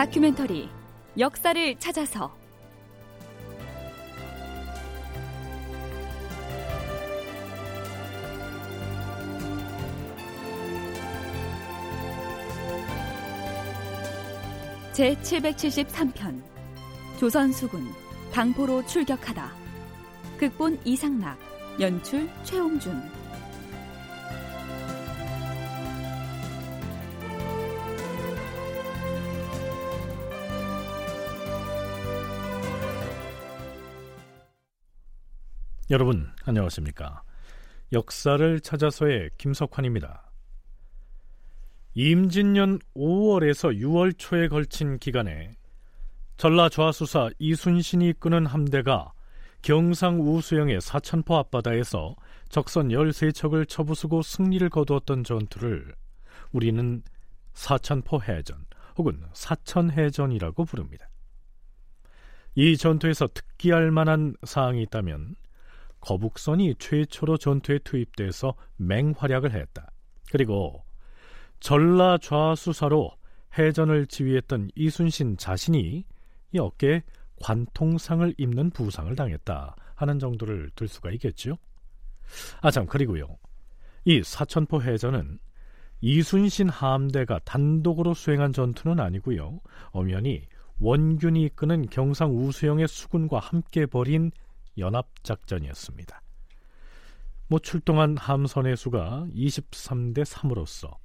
다큐멘터리 역사를 찾아서 제773편 조선수군 당포로 출격하다. 극본 이상락, 연출 최홍준. 여러분 안녕하십니까? 역사를 찾아서의 김석환입니다. 임진년 5월에서 6월 초에 걸친 기간에 전라좌수사 이순신이 이끄는 함대가 경상우수영의 사천포 앞바다에서 적선 13척을 쳐부수고 승리를 거두었던 전투를 우리는 사천포해전 혹은 사천해전이라고 부릅니다. 이 전투에서 특기할 만한 사항이 있다면 거북선이 최초로 전투에 투입돼서 맹활약을 했다. 그리고 전라좌수사로 해전을 지휘했던 이순신 자신이 이 어깨에 관통상을 입는 부상을 당했다 하는 정도를 들 수가 있겠죠. 그리고요, 이 사천포 해전은 이순신 함대가 단독으로 수행한 전투는 아니고요, 엄연히 원균이 이끄는 경상우수영의 수군과 함께 벌인 연합작전이었습니다. 출동한 함선의 수가 23대 3으로서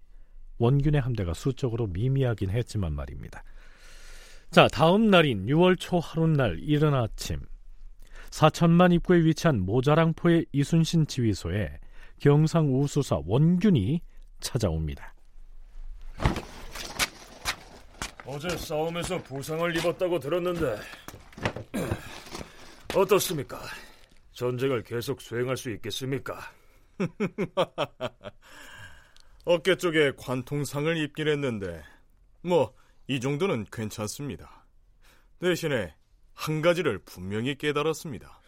원균의 함대가 수적으로 미미하긴 했지만 말입니다. 다음 날인 6월 초 하룻날 이른 아침, 사천만 입구에 위치한 모자랑포의 이순신 지휘소에 경상우수사 원균이 찾아옵니다. 어제 싸움에서 부상을 입었다고 들었는데 어떻습니까? 전쟁을 계속 수행할 수 있겠습니까? 어깨 쪽에 관통상을 입긴 했는데 이 정도는 괜찮습니다. 대신에 한 가지를 분명히 깨달았습니다.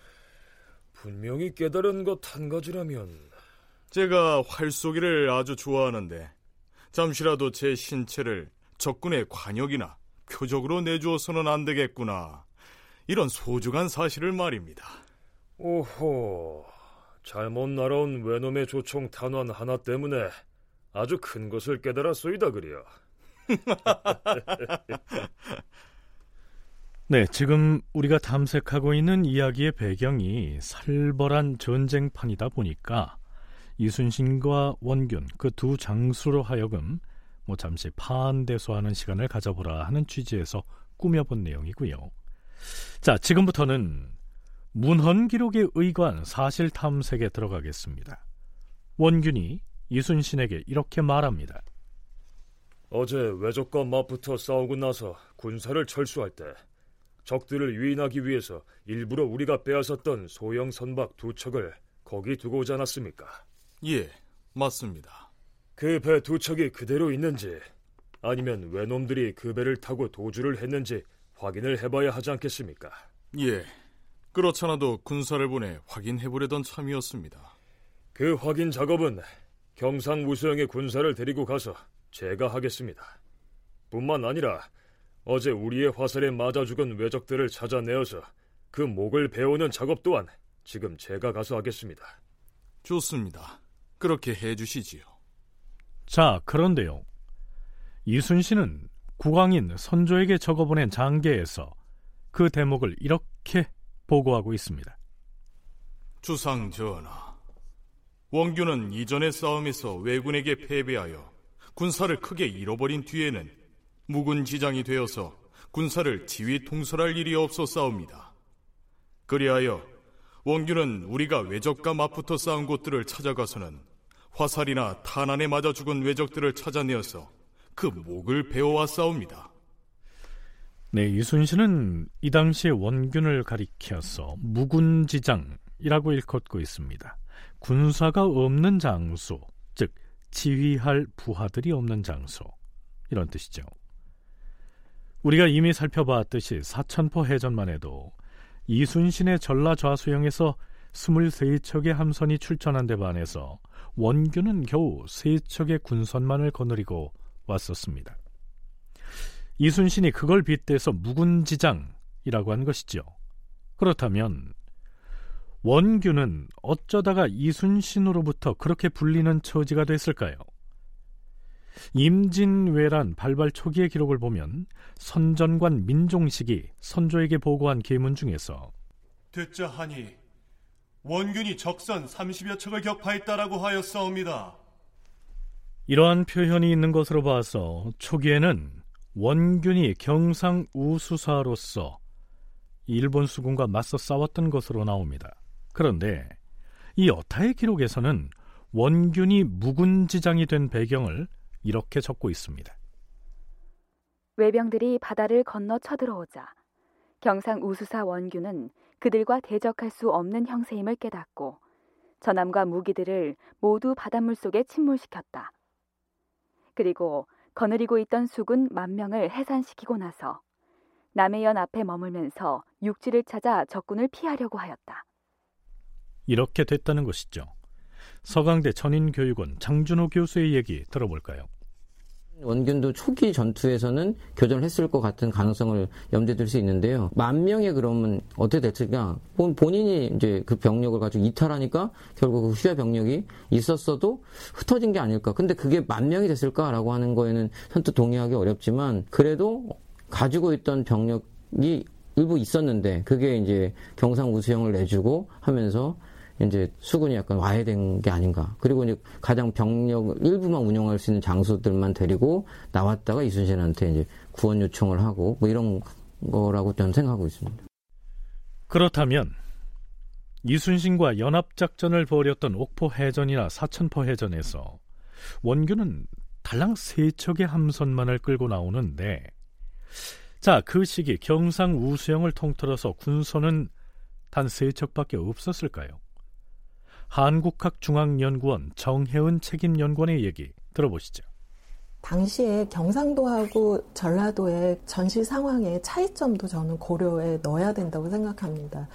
분명히 깨달은 것 한 가지라면? 제가 활쏘기를 아주 좋아하는데 잠시라도 제 신체를 적군의 관역이나 표적으로 내주어서는 안 되겠구나, 이런 소중한 사실을 말입니다. 오호, 잘못 날아온 외놈의 조총 탄환 하나 때문에 아주 큰 것을 깨달았소이다 그려. 네, 지금 우리가 탐색하고 있는 이야기의 배경이 살벌한 전쟁판이다 보니까 이순신과 원균 그 두 장수로 하여금 잠시 파한대소하는 시간을 가져보라 하는 취지에서 꾸며본 내용이고요. 지금부터는 문헌 기록에 의거한 사실 탐색에 들어가겠습니다. 원균이 이순신에게 이렇게 말합니다. 어제 외적과 맞붙어 싸우고 나서 군사를 철수할 때 적들을 유인하기 위해서 일부러 우리가 빼앗았던 소형 선박 2척을 거기 두고 오지 않았습니까? 예, 맞습니다. 그 배 2척이 그대로 있는지 아니면 외놈들이 그 배를 타고 도주를 했는지 확인을 해봐야 하지 않겠습니까? 예, 그렇잖아도 군사를 보내 확인해보려던 참이었습니다. 그 확인 작업은 경상우수영의 군사를 데리고 가서 제가 하겠습니다. 뿐만 아니라 어제 우리의 화살에 맞아 죽은 외적들을 찾아내어서 그 목을 베어오는 작업 또한 지금 제가 가서 하겠습니다. 좋습니다. 그렇게 해주시지요. 그런데요, 이순신은 국왕인 선조에게 적어보낸 장계에서 그 대목을 이렇게 보고하고 있습니다. 주상 전하, 원균은 이전의 싸움에서 왜군에게 패배하여 군사를 크게 잃어버린 뒤에는 묵은 지장이 되어서 군사를 지휘 통솔할 일이 없어 싸웁니다. 그리하여 원균은 우리가 외적과 맞붙어 싸운 곳들을 찾아가서는 화살이나 탄환에 맞아 죽은 외적들을 찾아내어서 그 목을 베어와 싸웁니다. 네, 이순신은 이 당시의 원균을 가리켜서 무군지장이라고 일컫고 있습니다. 군사가 없는 장소, 즉 지휘할 부하들이 없는 장소, 이런 뜻이죠. 우리가 이미 살펴봤듯이 사천포 해전만 해도 이순신의 전라좌수영에서 23척의 함선이 출전한 데 반해서 원균은 겨우 3척의 군선만을 거느리고 왔었습니다. 이순신이 그걸 빗대서 무군지장이라고 한 것이죠. 그렇다면 원균은 어쩌다가 이순신으로부터 그렇게 불리는 처지가 됐을까요? 임진왜란 발발 초기의 기록을 보면 선전관 민종식이 선조에게 보고한 계문 중에서 듣자하니 원균이 적선 30여 척을 격파했다라고 하였사옵니다. 이러한 표현이 있는 것으로 봐서 초기에는 원균이 경상우수사로서 일본 수군과 맞서 싸웠던 것으로 나옵니다. 그런데 이 여타의 기록에서는 원균이 무군지장이 된 배경을 이렇게 적고 있습니다. 외병들이 바다를 건너 쳐들어오자 경상우수사 원균은 그들과 대적할 수 없는 형세임을 깨닫고 전함과 무기들을 모두 바닷물 속에 침몰시켰다. 그리고 거느리고 있던 수군 10,000명을 해산시키고 나서 남해연 앞에 머물면서 육지를 찾아 적군을 피하려고 하였다. 이렇게 됐다는 것이죠. 서강대 전인교육원 장준호 교수의 얘기 들어볼까요? 원균도 초기 전투에서는 교전을 했을 것 같은 가능성을 염두에 둘 수 있는데요. 10,000명에 그러면 어떻게 됐을까? 본인이 이제 그 병력을 가지고 이탈하니까 결국 그 휴야 병력이 있었어도 흩어진 게 아닐까. 근데 그게 10,000명이 됐을까라고 하는 거에는 선뜻 동의하기 어렵지만 그래도 가지고 있던 병력이 일부 있었는데 그게 이제 경상우수형을 내주고 하면서 이제 수군이 약간 와해된 게 아닌가. 그리고 이제 가장 병력 일부만 운영할 수 있는 장수들만 데리고 나왔다가 이순신한테 이제 구원 요청을 하고 뭐 이런 거라고 저는 생각하고 있습니다. 그렇다면 이순신과 연합작전을 벌였던 옥포해전이나 사천포해전에서 원균은 달랑 3척의 함선만을 끌고 나오는데, 자, 그 시기 경상우수형을 통틀어서 군선은 단 3척밖에 없었을까요? 한국학중앙연구원 정혜은 책임연구원의 얘기 들어보시죠. 당시에 경상도하고 전라도의 전시 상황의 차이점도 저는 고려에 넣어야 된다고 생각합니다.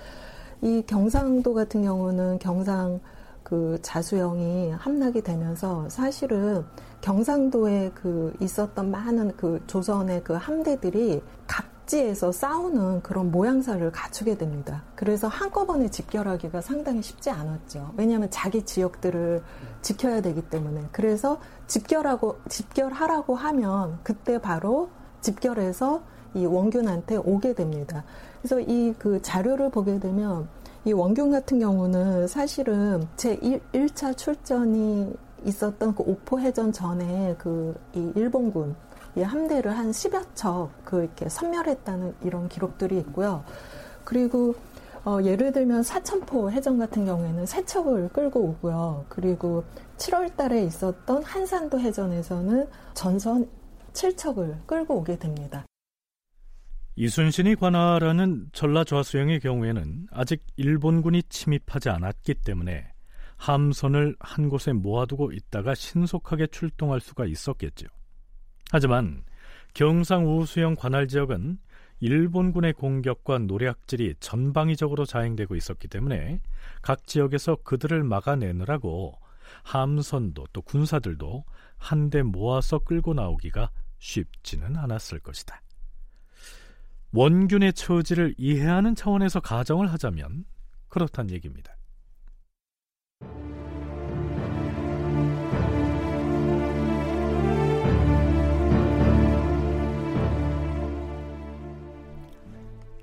이 경상도 같은 경우는 경상 그 자수형이 함락이 되면서 사실은 경상도에 그 있었던 많은 그 조선의 그 함대들이 각지에서 싸우는 그런 모양새를 갖추게 됩니다. 그래서 한꺼번에 집결하기가 상당히 쉽지 않았죠. 왜냐하면 자기 지역들을 지켜야 되기 때문에. 그래서 집결하라고 하면 그때 바로 집결해서 이 원균한테 오게 됩니다. 그래서 이 그 자료를 보게 되면 이 원균 같은 경우는 사실은 제1차 출전이 있었던 그 옥포해전 전에 그 이 일본군 이 함대를 한 10여 척 그 이렇게 섬멸했다는 이런 기록들이 있고요. 그리고 예를 들면 사천포 해전 같은 경우에는 3척을 끌고 오고요. 그리고 7월 달에 있었던 한산도 해전에서는 전선 7척을 끌고 오게 됩니다. 이순신이 관할하는 전라좌수형의 경우에는 아직 일본군이 침입하지 않았기 때문에 함선을 한 곳에 모아두고 있다가 신속하게 출동할 수가 있었겠죠. 하지만 경상우수형 관할 지역은 일본군의 공격과 노략질이 전방위적으로 자행되고 있었기 때문에 각 지역에서 그들을 막아내느라고 함선도 또 군사들도 한데 모아서 끌고 나오기가 쉽지는 않았을 것이다. 원균의 처지를 이해하는 차원에서 가정을 하자면 그렇단 얘기입니다.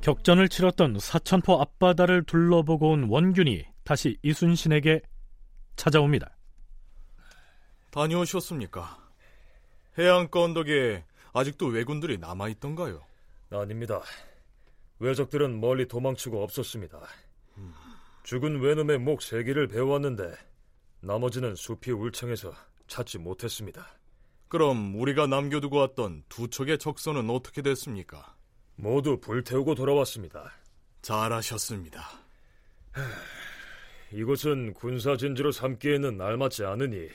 격전을 치렀던 사천포 앞바다를 둘러보고 온 원균이 다시 이순신에게 찾아옵니다. 다녀오셨습니까? 해안가 언덕에 아직도 왜군들이 남아있던가요? 아닙니다. 왜적들은 멀리 도망치고 없었습니다. 죽은 외놈의 목 3개를 베어왔는데 나머지는 숲이 울창해서 찾지 못했습니다. 그럼 우리가 남겨두고 왔던 2척의 적선은 어떻게 됐습니까? 모두 불태우고 돌아왔습니다. 잘하셨습니다. 이곳은 군사진지로 삼기에는 알맞지 않으니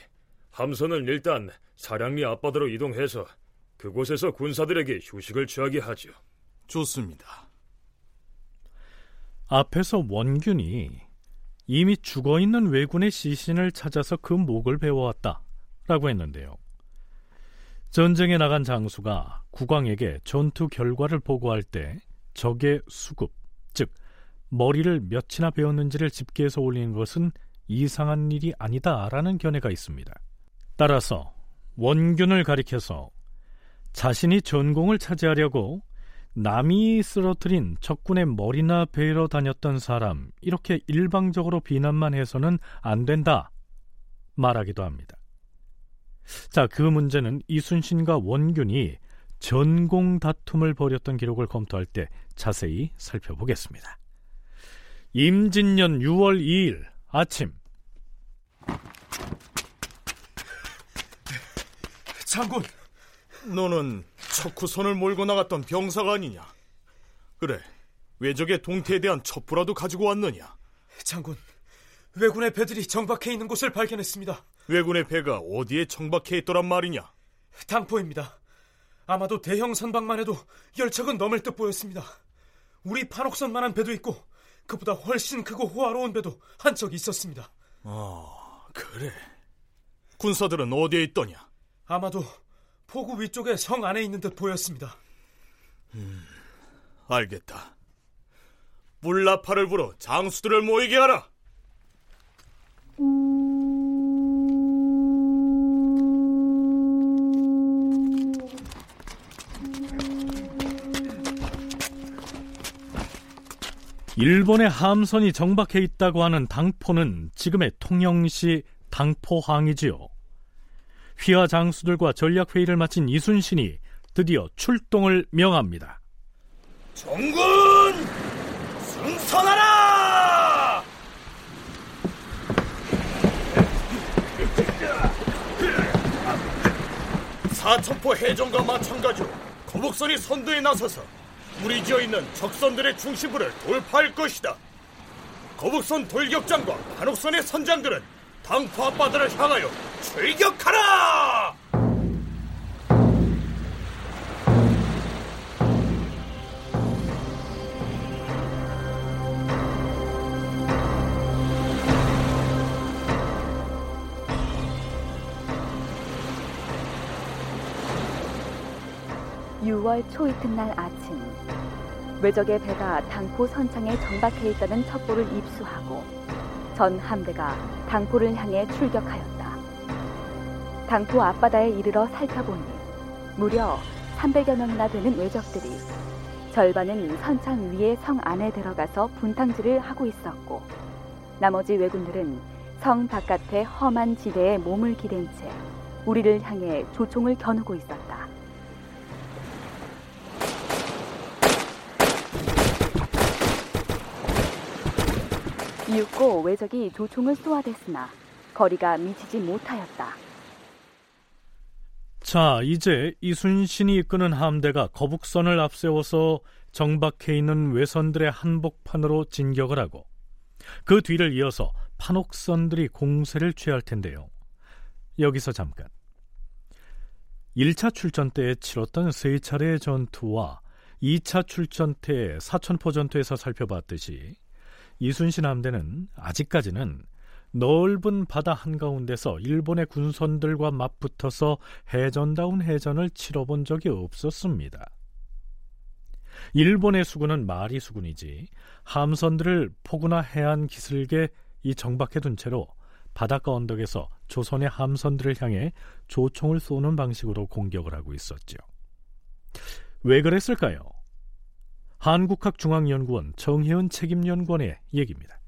함선을 일단 사량리 앞바다로 이동해서 그곳에서 군사들에게 휴식을 취하게 하죠. 좋습니다. 앞에서 원균이 이미 죽어있는 왜군의 시신을 찾아서 그 목을 베어왔다라고 했는데요. 전쟁에 나간 장수가 국왕에게 전투 결과를 보고할 때 적의 수급, 즉 머리를 몇이나 베었는지를 집계해서 올리는 것은 이상한 일이 아니다라는 견해가 있습니다. 따라서 원균을 가리켜서 자신이 전공을 차지하려고 남이 쓰러뜨린 적군의 머리나 베러 다녔던 사람, 이렇게 일방적으로 비난만 해서는 안 된다 말하기도 합니다. 자, 그 문제는 이순신과 원균이 전공 다툼을 벌였던 기록을 검토할 때 자세히 살펴보겠습니다. 임진년 6월 2일 아침. 장군, 너는 척후손을 몰고 나갔던 병사가 아니냐? 그래, 왜적의 동태에 대한 첩부라도 가지고 왔느냐? 장군, 왜군의 배들이 정박해 있는 곳을 발견했습니다. 왜군의 배가 어디에 정박해 있더란 말이냐? 당포입니다. 아마도 대형 선박만 해도 10척은 넘을 듯 보였습니다. 우리 판옥선만한 배도 있고 그보다 훨씬 크고 호화로운 배도 한 척 있었습니다. 그래. 군사들은 어디에 있더냐? 아마도 포구 위쪽에 성 안에 있는 듯 보였습니다. 알겠다. 물라파를 불어 장수들을 모이게 하라. 일본의 함선이 정박해 있다고 하는 당포는 지금의 통영시 당포항이지요. 휘하 장수들과 전략회의를 마친 이순신이 드디어 출동을 명합니다. 종군! 승선하라! 사천포해전과 마찬가지로 거북선이 선두에 나서서 우리 지어 있는 적선들의 중심부를 돌파할 것이다. 거북선 돌격장과 판옥선의 선장들은 당포 앞바다를 향하여 출격하라! 초 이튿날 아침, 외적의 배가 당포 선창에 정박해 있다는 첩보를 입수하고 전 함대가 당포를 향해 출격하였다. 당포 앞바다에 이르러 살펴보니 무려 300여 명이나 되는 외적들이 절반은 선창 위에 성 안에 들어가서 분탕질을 하고 있었고, 나머지 외군들은 성 바깥의 험한 지대에 몸을 기댄 채 우리를 향해 조총을 겨누고 있었다. 이윽고 외적이 조총을 쏘아댔으나 거리가 미치지 못하였다. 자, 이제 이순신이 이끄는 함대가 거북선을 앞세워서 정박해 있는 외선들의 한복판으로 진격을 하고 그 뒤를 이어서 판옥선들이 공세를 취할 텐데요. 여기서 잠깐. 1차 출전 때 치렀던 3차례의 전투와 2차 출전 때 사천포 전투에서 살펴봤듯이 이순신 함대는 아직까지는 넓은 바다 한가운데서 일본의 군선들과 맞붙어서 해전다운 해전을 치러본 적이 없었습니다. 일본의 수군은 마리 수군이지 함선들을 포구나 해안 기슭에 정박해둔 채로 바닷가 언덕에서 조선의 함선들을 향해 조총을 쏘는 방식으로 공격을 하고 있었죠. 왜 그랬을까요? 한국학중앙연구원 정혜은 책임연구원의 얘기입니다.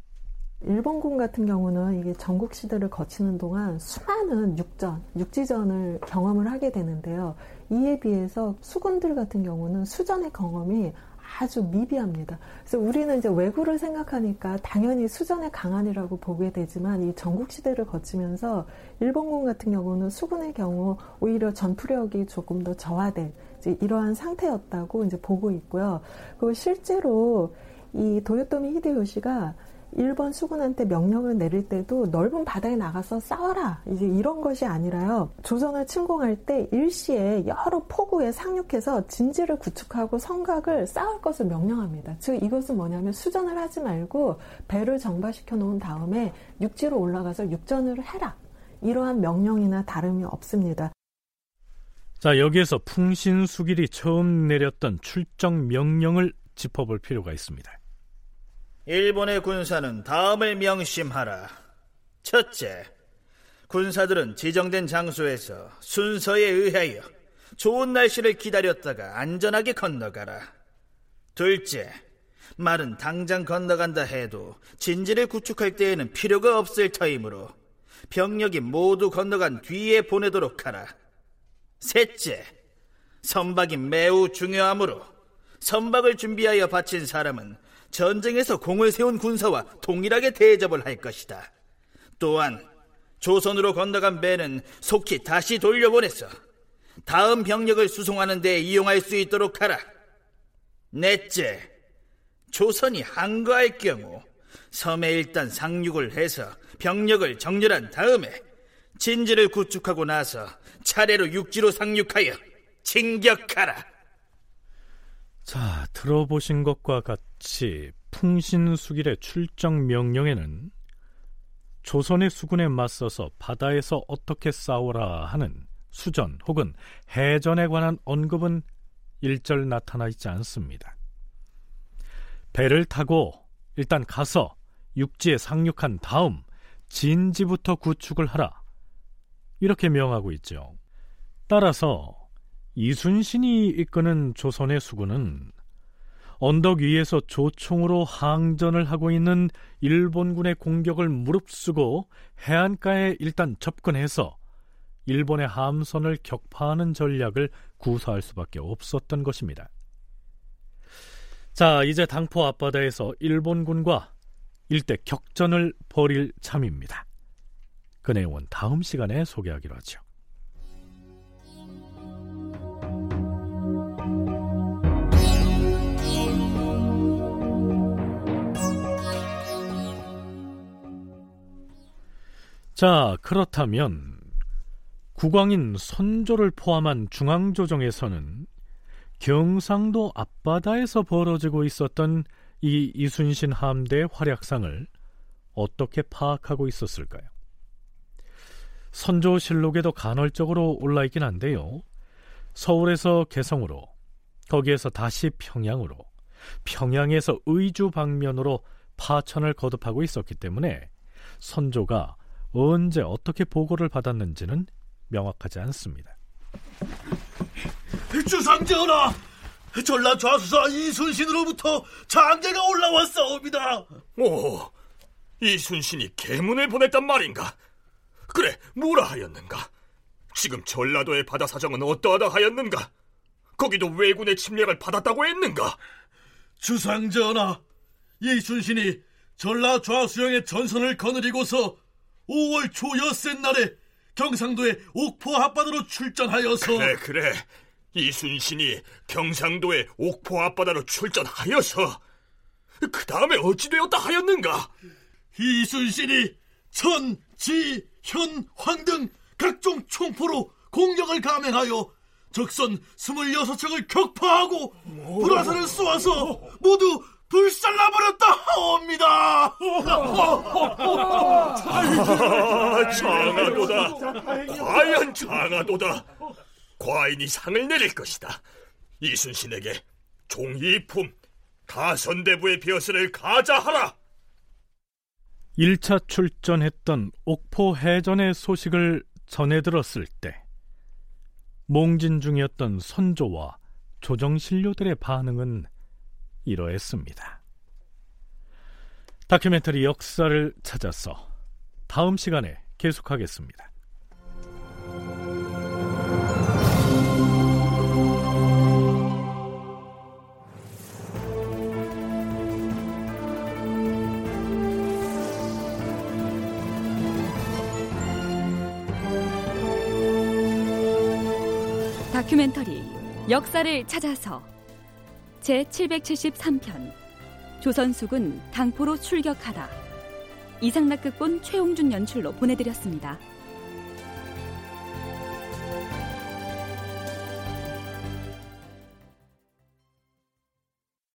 일본군 같은 경우는 이게 전국시대를 거치는 동안 수많은 육전, 육지전을 경험을 하게 되는데요. 이에 비해서 수군들 같은 경우는 수전의 경험이 아주 미비합니다. 그래서 우리는 이제 왜구를 생각하니까 당연히 수전의 강한이라고 보게 되지만, 이 전국시대를 거치면서 일본군 같은 경우는 수군의 경우 오히려 전투력이 조금 더 저하된 이제 이러한 상태였다고 이제 보고 있고요. 그리고 실제로 이 도요토미 히데요시가 일본 수군한테 명령을 내릴 때도 넓은 바다에 나가서 싸워라 이제 이런 것이 아니라요, 조선을 침공할 때 일시에 여러 포구에 상륙해서 진지를 구축하고 성곽을 쌓을 것을 명령합니다. 즉 이것은 뭐냐면 수전을 하지 말고 배를 정박시켜 놓은 다음에 육지로 올라가서 육전을 해라, 이러한 명령이나 다름이 없습니다. 자, 여기에서 풍신수길이 처음 내렸던 출정 명령을 짚어볼 필요가 있습니다. 일본의 군사는 다음을 명심하라. 첫째, 군사들은 지정된 장소에서 순서에 의하여 좋은 날씨를 기다렸다가 안전하게 건너가라. 둘째, 말은 당장 건너간다 해도 진지를 구축할 때에는 필요가 없을 터이므로 병력이 모두 건너간 뒤에 보내도록 하라. 셋째, 선박이 매우 중요하므로 선박을 준비하여 바친 사람은 전쟁에서 공을 세운 군사와 동일하게 대접을 할 것이다. 또한 조선으로 건너간 배는 속히 다시 돌려보내서 다음 병력을 수송하는 데 이용할 수 있도록 하라. 넷째, 조선이 항거할 경우 섬에 일단 상륙을 해서 병력을 정렬한 다음에 진지를 구축하고 나서 차례로 육지로 상륙하여 진격하라. 자, 들어보신 것과 같이 풍신수길의 출정 명령에는 조선의 수군에 맞서서 바다에서 어떻게 싸워라 하는 수전 혹은 해전에 관한 언급은 일절 나타나 있지 않습니다. 배를 타고 일단 가서 육지에 상륙한 다음 진지부터 구축을 하라, 이렇게 명하고 있죠. 따라서 이순신이 이끄는 조선의 수군은 언덕 위에서 조총으로 항전을 하고 있는 일본군의 공격을 무릅쓰고 해안가에 일단 접근해서 일본의 함선을 격파하는 전략을 구사할 수밖에 없었던 것입니다. 자, 이제 당포 앞바다에서 일본군과 일대 격전을 벌일 참입니다. 그 내용은 다음 시간에 소개하기로 하죠. 자, 그렇다면 국왕인 선조를 포함한 중앙조정에서는 경상도 앞바다에서 벌어지고 있었던 이 이순신 함대의 활약상을 어떻게 파악하고 있었을까요? 선조실록에도 간헐적으로 올라있긴 한데요, 서울에서 개성으로, 거기에서 다시 평양으로, 평양에서 의주 방면으로 파천을 거듭하고 있었기 때문에 선조가 언제 어떻게 보고를 받았는지는 명확하지 않습니다. 주상전하, 전라 좌수사 이순신으로부터 장계가 올라왔사옵니다. 오, 이순신이 계문을 보냈단 말인가? 그래, 뭐라 하였는가? 지금 전라도의 바다 사정은 어떠하다 하였는가? 거기도 왜군의 침략을 받았다고 했는가? 주상전하, 이순신이 전라 좌수영의 전선을 거느리고서 5월 초 엿새 날에 경상도의 옥포 앞바다로 출전하여서. 그래, 이순신이 경상도의 옥포 앞바다로 출전하여서 그 다음에 어찌 되었다 하였는가? 이순신이 천, 지, 현, 황 등 각종 총포로 공격을 감행하여 적선 26척을 격파하고 불화살을 쏘아서 모두 불살라버렸다 하옵니다. 장하도다, 과연 장하도다. 과인이 상을 내릴 것이다. 이순신에게 종이품 가선대부의 벼슬을 가자하라. 1차 출전했던 옥포해전의 소식을 전해들었을 때 몽진 중이었던 선조와 조정신료들의 반응은 이러했습니다. 다큐멘터리 역사를 찾아서 다음 시간에 계속하겠습니다. 다큐멘터리 역사를 찾아서 제773편 조선수군 당포로 출격하다, 이상락 극본, 최홍준 연출로 보내드렸습니다.